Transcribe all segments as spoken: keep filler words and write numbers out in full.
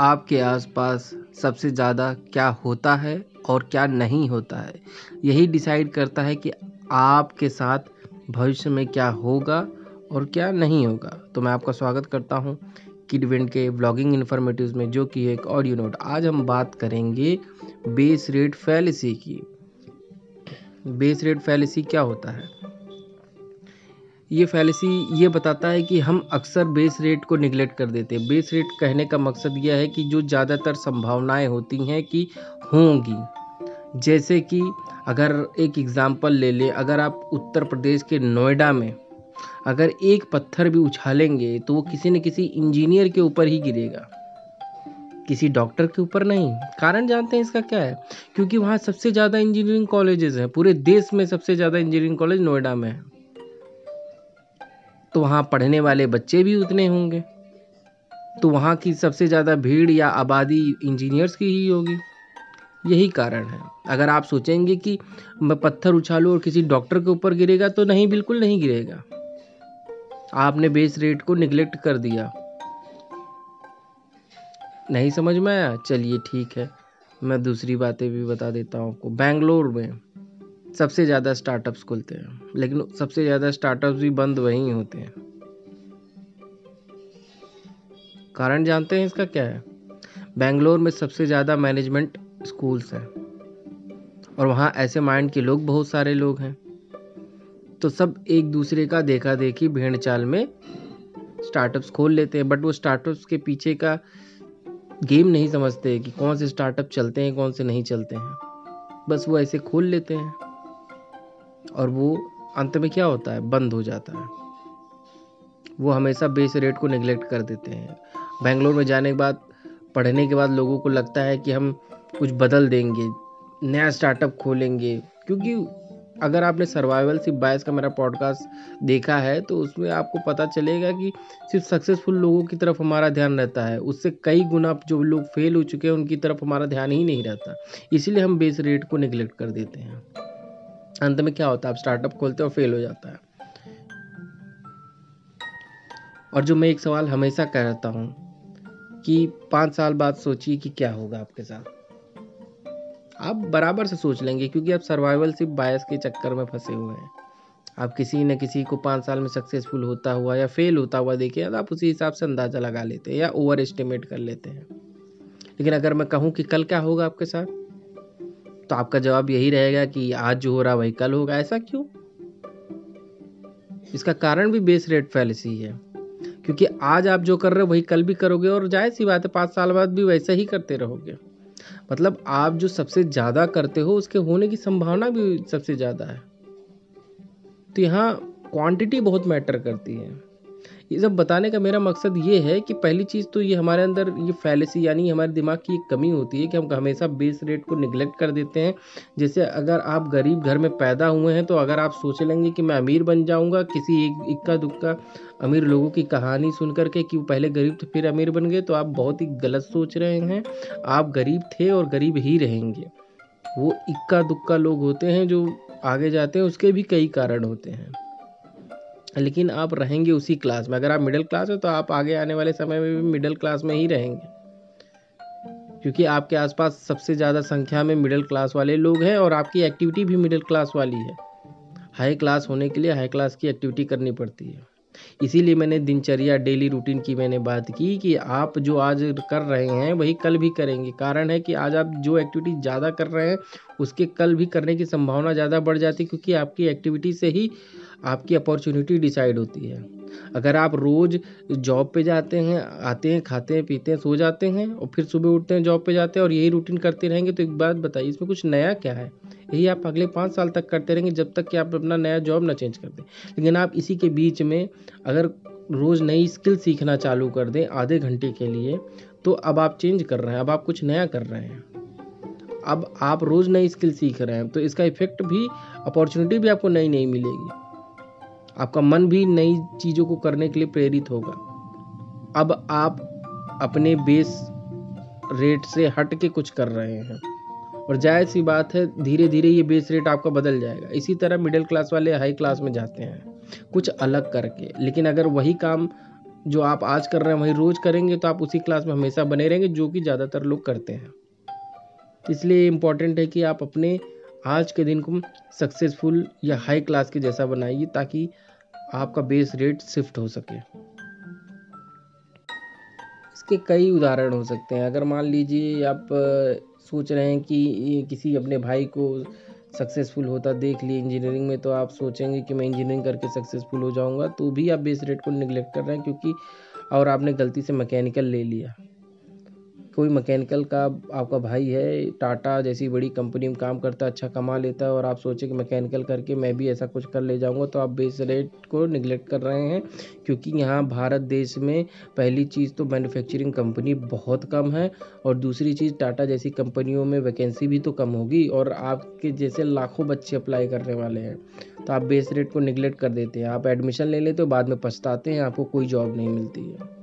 आपके आसपास सबसे ज़्यादा क्या होता है और क्या नहीं होता है, यही डिसाइड करता है कि आपके साथ भविष्य में क्या होगा और क्या नहीं होगा। तो मैं आपका स्वागत करता हूं किडवेंट के ब्लॉगिंग इन्फॉर्मेटिव्स में, जो कि एक ऑडियो नोट। आज हम बात करेंगे बेस रेट फैलेसी की। बेस रेट फैलेसी क्या होता है? ये फैलेसी ये बताता है कि हम अक्सर बेस रेट को निगलेक्ट कर देते हैं। बेस रेट कहने का मकसद यह है कि जो ज़्यादातर संभावनाएं होती हैं कि होंगी, जैसे कि अगर एक एग्ज़ाम्पल ले लें, अगर आप उत्तर प्रदेश के नोएडा में अगर एक पत्थर भी उछालेंगे तो वो किसी न किसी इंजीनियर के ऊपर ही गिरेगा, किसी डॉक्टर के ऊपर नहीं। कारण जानते हैं इसका क्या है? क्योंकि वहाँ सबसे ज़्यादा इंजीनियरिंग कॉलेजेस हैं, पूरे देश में सबसे ज़्यादा इंजीनियरिंग कॉलेज नोएडा में है, तो वहाँ पढ़ने वाले बच्चे भी उतने होंगे, तो वहाँ की सबसे ज़्यादा भीड़ या आबादी इंजीनियर्स की ही होगी। यही कारण है। अगर आप सोचेंगे कि मैं पत्थर उछालूँ और किसी डॉक्टर के ऊपर गिरेगा, तो नहीं, बिल्कुल नहीं गिरेगा। आपने बेस रेट को निगलेक्ट कर दिया। नहीं समझ में आया? चलिए ठीक है, मैं दूसरी बातें भी बता देता हूँ आपको। बेंगलोर में सबसे ज़्यादा स्टार्टअप्स खुलते हैं, लेकिन सबसे ज़्यादा स्टार्टअप्स भी बंद वहीं होते हैं। कारण जानते हैं इसका क्या है? बेंगलोर में सबसे ज़्यादा मैनेजमेंट स्कूल्स हैं और वहाँ ऐसे माइंड के लोग बहुत सारे लोग हैं, तो सब एक दूसरे का देखा देखी भेड़ चाल में स्टार्टअप्स खोल लेते हैं। बट वो स्टार्टअप्स के पीछे का गेम नहीं समझते कि कौन से स्टार्टअप चलते हैं, कौन से नहीं चलते हैं। बस वो ऐसे खोल लेते हैं और वो अंत में क्या होता है? बंद हो जाता है। वो हमेशा बेस रेट को निगलेक्ट कर देते हैं। बेंगलोर में जाने के बाद, पढ़ने के बाद लोगों को लगता है कि हम कुछ बदल देंगे, नया स्टार्टअप खोलेंगे। क्योंकि अगर आपने सर्वाइवल सिर्फ बायस का मेरा पॉडकास्ट देखा है, तो उसमें आपको पता चलेगा कि सिर्फ सक्सेसफुल लोगों की तरफ हमारा ध्यान रहता है, उससे कई गुना जो लोग फेल हो चुके हैं उनकी तरफ हमारा ध्यान ही नहीं रहता। इसीलिए हम बेस रेट को निगलेक्ट कर देते हैं। अंत में क्या होता है? आप स्टार्टअप खोलते हो और फेल हो जाता है। और जो मैं एक सवाल हमेशा कहता हूँ कि पाँच साल बाद सोचिए कि क्या होगा आपके साथ, आप बराबर से सोच लेंगे, क्योंकि आप सर्वाइवल सिर्फ बायस के चक्कर में फंसे हुए हैं। आप किसी न किसी को पाँच साल में सक्सेसफुल होता हुआ या फेल होता हुआ देखिए, तो आप उसी हिसाब से अंदाज़ा लगा लेते हैं या ओवर एस्टिमेट कर लेते हैं। लेकिन अगर मैं कहूँ कि कल क्या होगा आपके साथ, तो आपका जवाब यही रहेगा कि आज जो हो रहा वही कल होगा। ऐसा क्यों? इसका कारण भी बेस रेट फैलेसी है, क्योंकि आज आप जो कर रहे हो वही कल भी करोगे, और जाहिर सी बात है पाँच साल बाद भी वैसा ही करते रहोगे। मतलब आप जो सबसे ज़्यादा करते हो उसके होने की संभावना भी सबसे ज़्यादा है। तो यहाँ क्वांटिटी बहुत मैटर करती है। ये सब बताने का मेरा मकसद ये है कि पहली चीज़ तो ये हमारे अंदर ये फैलेसी यानी हमारे दिमाग की एक कमी होती है कि हम हमेशा बेस रेट को निगलेक्ट कर देते हैं। जैसे अगर आप गरीब घर में पैदा हुए हैं, तो अगर आप सोच लेंगे कि मैं अमीर बन जाऊंगा, किसी एक इक्का दुक्का अमीर लोगों की कहानी सुन करके कि वो पहले गरीब थे फिर अमीर बन गए, तो आप बहुत ही गलत सोच रहे हैं। आप गरीब थे और गरीब ही रहेंगे। वो इक्का दुक्का लोग होते हैं जो आगे जाते हैं, उसके भी कई कारण होते हैं, लेकिन आप रहेंगे उसी क्लास में। अगर आप मिडिल क्लास हो तो आप आगे आने वाले समय में भी मिडिल क्लास में ही रहेंगे, क्योंकि आपके आसपास सबसे ज़्यादा संख्या में मिडिल क्लास वाले लोग हैं और आपकी एक्टिविटी भी मिडिल क्लास वाली है। हाई क्लास होने के लिए हाई क्लास की एक्टिविटी करनी पड़ती है। इसीलिए मैंने दिनचर्या, डेली रूटीन की मैंने बात की कि आप जो आज कर रहे हैं वही कल भी करेंगे। कारण है कि आज आप जो एक्टिविटी ज़्यादा कर रहे हैं उसके कल भी करने की संभावना ज़्यादा बढ़ जाती है, क्योंकि आपकी एक्टिविटी से ही आपकी अपॉर्चुनिटी डिसाइड होती है। अगर आप रोज़ जॉब पे जाते हैं, आते हैं, खाते हैं, पीते हैं, सो जाते हैं और फिर सुबह उठते हैं, जॉब पे जाते हैं और यही रूटीन करते रहेंगे, तो एक बात बताइए, इसमें कुछ नया क्या है? यही आप अगले पाँच साल तक करते रहेंगे, जब तक कि आप अपना नया जॉब ना चेंज कर दें। लेकिन आप इसी के बीच में अगर रोज़ नई स्किल सीखना चालू कर दें आधे घंटे के लिए, तो अब आप चेंज कर रहे हैं, अब आप कुछ नया कर रहे हैं, अब आप रोज़ नई स्किल सीख रहे हैं, तो इसका इफेक्ट भी, अपॉर्चुनिटी भी आपको नई नई मिलेगी। आपका मन भी नई चीज़ों को करने के लिए प्रेरित होगा। अब आप अपने बेस रेट से हट के कुछ कर रहे हैं, और जाहिर सी बात है धीरे धीरे ये बेस रेट आपका बदल जाएगा। इसी तरह मिडिल क्लास वाले हाई क्लास में जाते हैं कुछ अलग करके, लेकिन अगर वही काम जो आप आज कर रहे हैं वही रोज़ करेंगे तो आप उसी क्लास में हमेशा बने रहेंगे, जो कि ज़्यादातर लोग करते हैं। इसलिए इम्पॉर्टेंट है कि आप अपने आज के दिन को सक्सेसफुल या हाई क्लास के जैसा बनाइए, ताकि आपका बेस रेट शिफ्ट हो सके। इसके कई उदाहरण हो सकते हैं। अगर मान लीजिए आप सोच रहे हैं कि किसी अपने भाई को सक्सेसफुल होता देख लिए इंजीनियरिंग में, तो आप सोचेंगे कि मैं इंजीनियरिंग करके सक्सेसफुल हो जाऊंगा, तो भी आप बेस रेट को निगलेक्ट कर रहे हैं, क्योंकि और आपने गलती से मैकेनिकल ले लिया। कोई मैकेनिकल का आपका भाई है, टाटा जैसी बड़ी कंपनी में काम करता, अच्छा कमा लेता है, और आप सोचे कि मैकेनिकल करके मैं भी ऐसा कुछ कर ले जाऊँगा, तो आप बेस रेट को निगलेक्ट कर रहे हैं। क्योंकि यहाँ भारत देश में पहली चीज़ तो मैन्युफैक्चरिंग कंपनी बहुत कम है, और दूसरी चीज़ टाटा जैसी कंपनियों में वैकेंसी भी तो कम होगी, और आपके जैसे लाखों बच्चे अप्लाई करने वाले हैं, तो आप बेस रेट को निगलेक्ट कर देते हैं। आप एडमिशन ले लेते हो, बाद में पछताते हैं, आपको कोई जॉब नहीं मिलती है।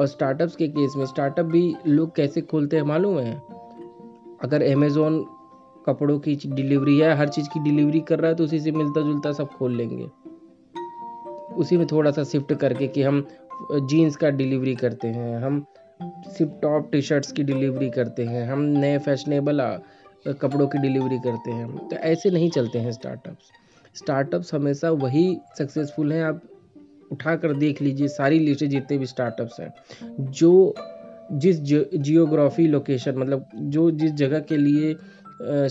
और स्टार्टअप्स के केस में, स्टार्टअप भी लोग कैसे खोलते हैं मालूम है? अगर अमेज़ॉन कपड़ों की डिलीवरी है, हर चीज़ की डिलीवरी कर रहा है, तो उसी से मिलता जुलता सब खोल लेंगे, उसी में थोड़ा सा शिफ्ट करके कि हम जीन्स का डिलीवरी करते हैं, हम सिर्फ टॉप टी शर्ट्स की डिलीवरी करते हैं, हम नए फैशनेबल कपड़ों की डिलीवरी करते हैं। तो ऐसे नहीं चलते हैं स्टार्टअप्स। स्टार्टअप्स हमेशा वही सक्सेसफुल हैं। आप उठा कर देख लीजिए सारी लिस्ट, जितने भी स्टार्टअप्स हैं, जो जिस जियोग्राफी लोकेशन, मतलब जो जिस जगह के लिए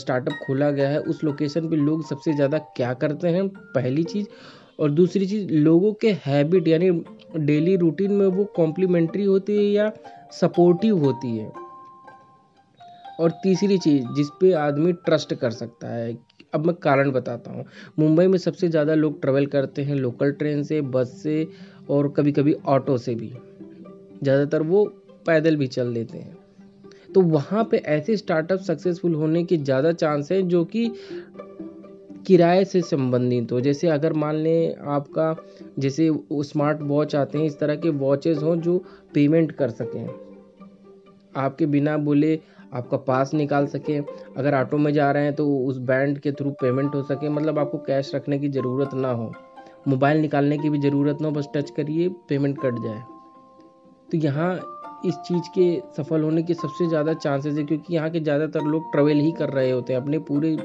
स्टार्टअप खोला गया है, उस लोकेशन पे लोग सबसे ज़्यादा क्या करते हैं, पहली चीज़। और दूसरी चीज़, लोगों के हैबिट यानी डेली रूटीन में वो कॉम्प्लीमेंट्री होती है या सपोर्टिव होती है। और तीसरी चीज़, जिस पे आदमी ट्रस्ट कर सकता है। अब मैं कारण बताता हूँ। मुंबई में सबसे ज़्यादा लोग ट्रैवल करते हैं लोकल ट्रेन से, बस से, और कभी कभी ऑटो से भी, ज़्यादातर वो पैदल भी चल लेते हैं। तो वहाँ पे ऐसे स्टार्टअप सक्सेसफुल होने के ज़्यादा चांस हैं जो कि किराए से संबंधित हो। जैसे अगर मान लें आपका जैसे स्मार्ट वॉच आते हैं, इस तरह के वॉचेज़ हों जो पेमेंट कर सकें, आपके बिना बोले आपका पास निकाल सके। अगर ऑटो में जा रहे हैं तो उस बैंड के थ्रू पेमेंट हो सके, मतलब आपको कैश रखने की ज़रूरत ना हो, मोबाइल निकालने की भी ज़रूरत ना हो, बस टच करिए, पेमेंट कट जाए। तो यहाँ इस चीज़ के सफल होने के सबसे ज़्यादा चांसेस है, क्योंकि यहाँ के ज़्यादातर लोग ट्रैवल ही कर रहे होते हैं। अपने पूरे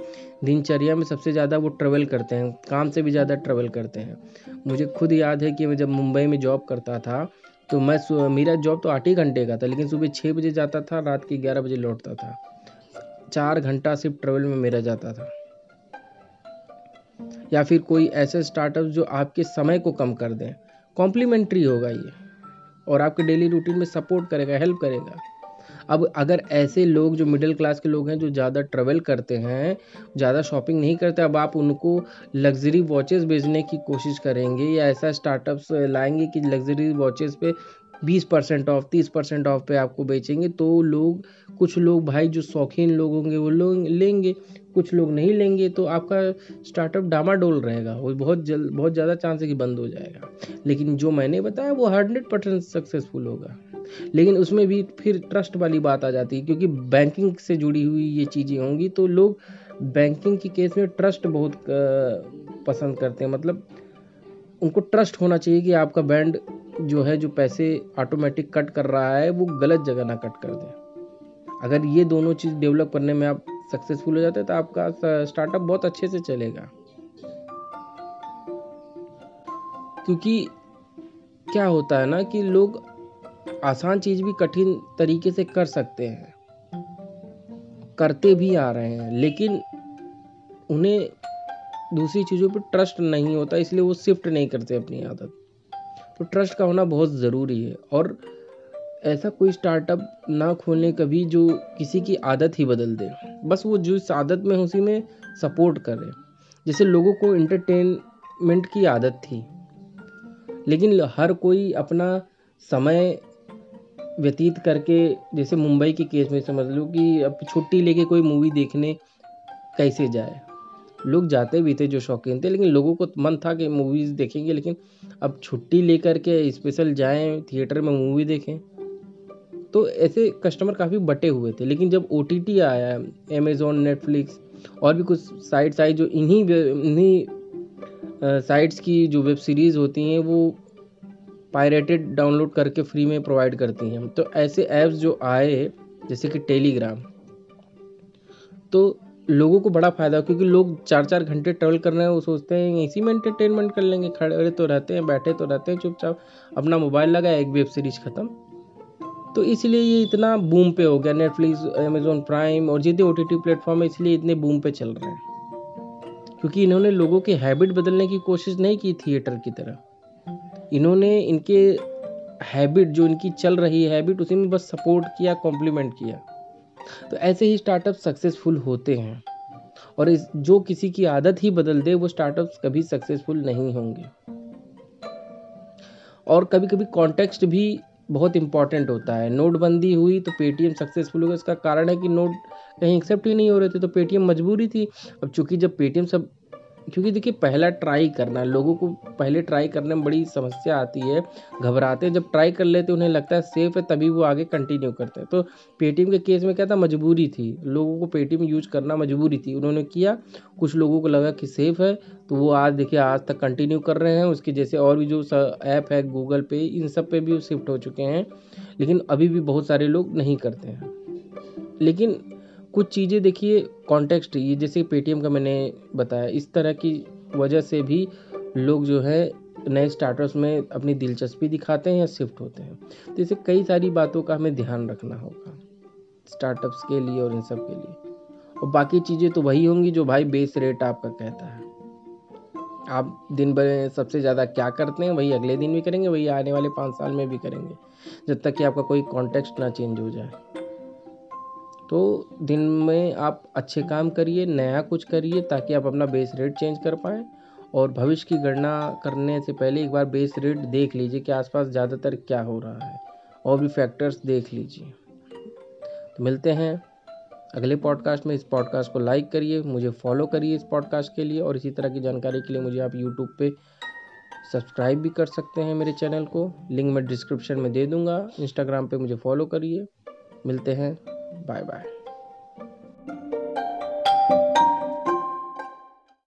दिनचर्या में सबसे ज़्यादा वो ट्रैवल करते हैं, काम से भी ज़्यादा ट्रैवल करते हैं। मुझे खुद याद है कि मैं जब मुंबई में जॉब करता था, तो मैं मेरा जॉब तो आठ ही घंटे का था, लेकिन सुबह छः बजे जाता था, रात के ग्यारह बजे लौटता था। चार घंटा सिर्फ ट्रैवल में मेरा जाता था। या फिर कोई ऐसे स्टार्टअप जो आपके समय को कम कर दें, कॉम्प्लीमेंट्री होगा ये, और आपके डेली रूटीन में सपोर्ट करेगा, हेल्प करेगा। अब अगर ऐसे लोग जो मिडिल क्लास के लोग हैं, जो ज़्यादा ट्रैवल करते हैं, ज़्यादा शॉपिंग नहीं करते, अब आप उनको लग्जरी वॉचेस बेचने की कोशिश करेंगे, या ऐसा स्टार्टअप्स लाएंगे कि लग्जरी वॉचेस पे बीस परसेंट ऑफ, तीस परसेंट ऑफ पे आपको बेचेंगे, तो लोग, कुछ लोग भाई जो शौकीन लोग होंगे वो लोग लेंगे, कुछ लोग नहीं लेंगे, तो आपका स्टार्टअप डामाडोल रहेगा, वो बहुत जल्द, बहुत ज़्यादा चांस है कि बंद हो जाएगा। लेकिन जो मैंने बताया वो हंड्रेड परसेंट सक्सेसफुल होगा। लेकिन उसमें भी फिर ट्रस्ट वाली बात आ जाती है, क्योंकि बैंकिंग से जुड़ी हुई ये चीज़ें होंगी, तो लोग बैंकिंग के केस में ट्रस्ट बहुत पसंद करते हैं। मतलब उनको ट्रस्ट होना चाहिए कि आपका बैंड जो है, जो पैसे ऑटोमेटिक कट कर रहा है, वो गलत जगह ना कट कर दे। अगर ये दोनों चीज़ डेवलप करने में आप सक्सेसफुल हो जाते हैं, तो आपका स्टार्टअप बहुत अच्छे से चलेगा। क्योंकि क्या होता है ना कि लोग आसान चीज़ भी कठिन तरीके से कर सकते हैं, करते भी आ रहे हैं, लेकिन उन्हें दूसरी चीज़ों पर ट्रस्ट नहीं होता, इसलिए वो शिफ्ट नहीं करते अपनी आदत। तो ट्रस्ट का होना बहुत ज़रूरी है, और ऐसा कोई स्टार्टअप ना खोलने कभी जो किसी की आदत ही बदल दे, बस वो जो इस आदत में उसी में सपोर्ट करे। जैसे लोगों को एंटरटेनमेंट की आदत थी, लेकिन हर कोई अपना समय व्यतीत करके, जैसे मुंबई के केस में समझ लो कि अब छुट्टी लेके कोई मूवी देखने कैसे जाए, लोग जाते भी थे जो शौकीन थे, लेकिन लोगों को मन था कि मूवीज़ देखेंगे, लेकिन अब छुट्टी लेकर के स्पेशल जाएं थिएटर में मूवी देखें, तो ऐसे कस्टमर काफ़ी बटे हुए थे। लेकिन जब ओ टी टी आया, अमेज़ॉन, नेटफ्लिक्स और भी कुछ साइट्स आई जो इन्हीं इन्हीं साइट्स की जो वेब सीरीज़ होती हैं वो पायरेटेड डाउनलोड करके फ्री में प्रोवाइड करती हैं। तो ऐसे ऐप्स जो आए जैसे कि टेलीग्राम, तो लोगों को बड़ा फ़ायदा, क्योंकि लोग चार चार घंटे ट्रैवल कर रहे हैं, वो सोचते हैं इसी में एंटरटेनमेंट कर लेंगे, खड़े तो रहते हैं, बैठे तो रहते हैं, चुपचाप अपना मोबाइल लगाया, एक वेब सीरीज़ ख़त्म। तो इसलिए ये इतना बूम पे हो गया, नेटफ्लिक्स, अमेज़ॉन प्राइम और जितने ओ टी टी प्लेटफॉर्म है इसलिए इतने बूम पे चल रहे हैं, क्योंकि इन्होंने लोगों की हैबिट बदलने की कोशिश नहीं की थिएटर की तरह। इन्होंने इनके हैबिट जो इनकी चल रही हैबिट उसी में बस सपोर्ट किया, कॉम्प्लीमेंट किया। तो ऐसे ही स्टार्टअप सक्सेसफुल होते हैं, और इस जो किसी की आदत ही बदल दे वो स्टार्टअप्स कभी सक्सेसफुल नहीं होंगे। और कभी कभी कॉन्टेक्स्ट भी बहुत इंपॉर्टेंट होता है। नोटबंदी हुई तो पेटीएम सक्सेसफुल हो गया, इसका कारण है कि नोट कहीं एक्सेप्ट ही नहीं हो रहे थे, तो पेटीएम मजबूरी थी। अब चूंकि जब पेटीएम सब, क्योंकि देखिए पहला ट्राई करना, लोगों को पहले ट्राई करने में बड़ी समस्या आती है, घबराते हैं, जब ट्राई कर लेते उन्हें लगता है सेफ है तभी वो आगे कंटिन्यू करते हैं। तो पेटीएम के केस में क्या था, मजबूरी थी, लोगों को पेटीएम यूज करना मजबूरी थी, उन्होंने किया, कुछ लोगों को लगा कि सेफ है तो वो आज देखिए आज तक कंटिन्यू कर रहे हैं। उसके जैसे और भी जो ऐप है, गूगल पे, इन सब पे भी शिफ्ट हो चुके हैं, लेकिन अभी भी बहुत सारे लोग नहीं करते हैं। लेकिन कुछ चीज़ें देखिए कॉन्टेक्स्ट, ये जैसे पेटीएम का मैंने बताया, इस तरह की वजह से भी लोग जो है नए स्टार्टअप्स में अपनी दिलचस्पी दिखाते हैं या शिफ्ट होते हैं। तो इसे कई सारी बातों का हमें ध्यान रखना होगा स्टार्टअप्स के लिए और इन सब के लिए। और बाकी चीज़ें तो वही होंगी जो भाई बेस रेट आपका कहता है, आप दिन भर सबसे ज़्यादा क्या करते हैं वही अगले दिन भी करेंगे, वही आने वाले पाँच साल में भी करेंगे, जब तक कि आपका कोई कॉन्टेक्स्ट ना चेंज हो जाए। तो दिन में आप अच्छे काम करिए, नया कुछ करिए, ताकि आप अपना बेस रेट चेंज कर पाएँ। और भविष्य की गणना करने से पहले एक बार बेस रेट देख लीजिए कि आसपास ज़्यादातर क्या हो रहा है, और भी फैक्टर्स देख लीजिए। तो मिलते हैं अगले पॉडकास्ट में। इस पॉडकास्ट को लाइक करिए, मुझे फॉलो करिए इस पॉडकास्ट के लिए, और इसी तरह की जानकारी के लिए मुझे आप यूट्यूब पे सब्सक्राइब भी कर सकते हैं मेरे चैनल को, लिंक मैं डिस्क्रिप्शन में दे दूँगा। इंस्टाग्राम पर मुझे फॉलो करिए। मिलते हैं, बाय बाय।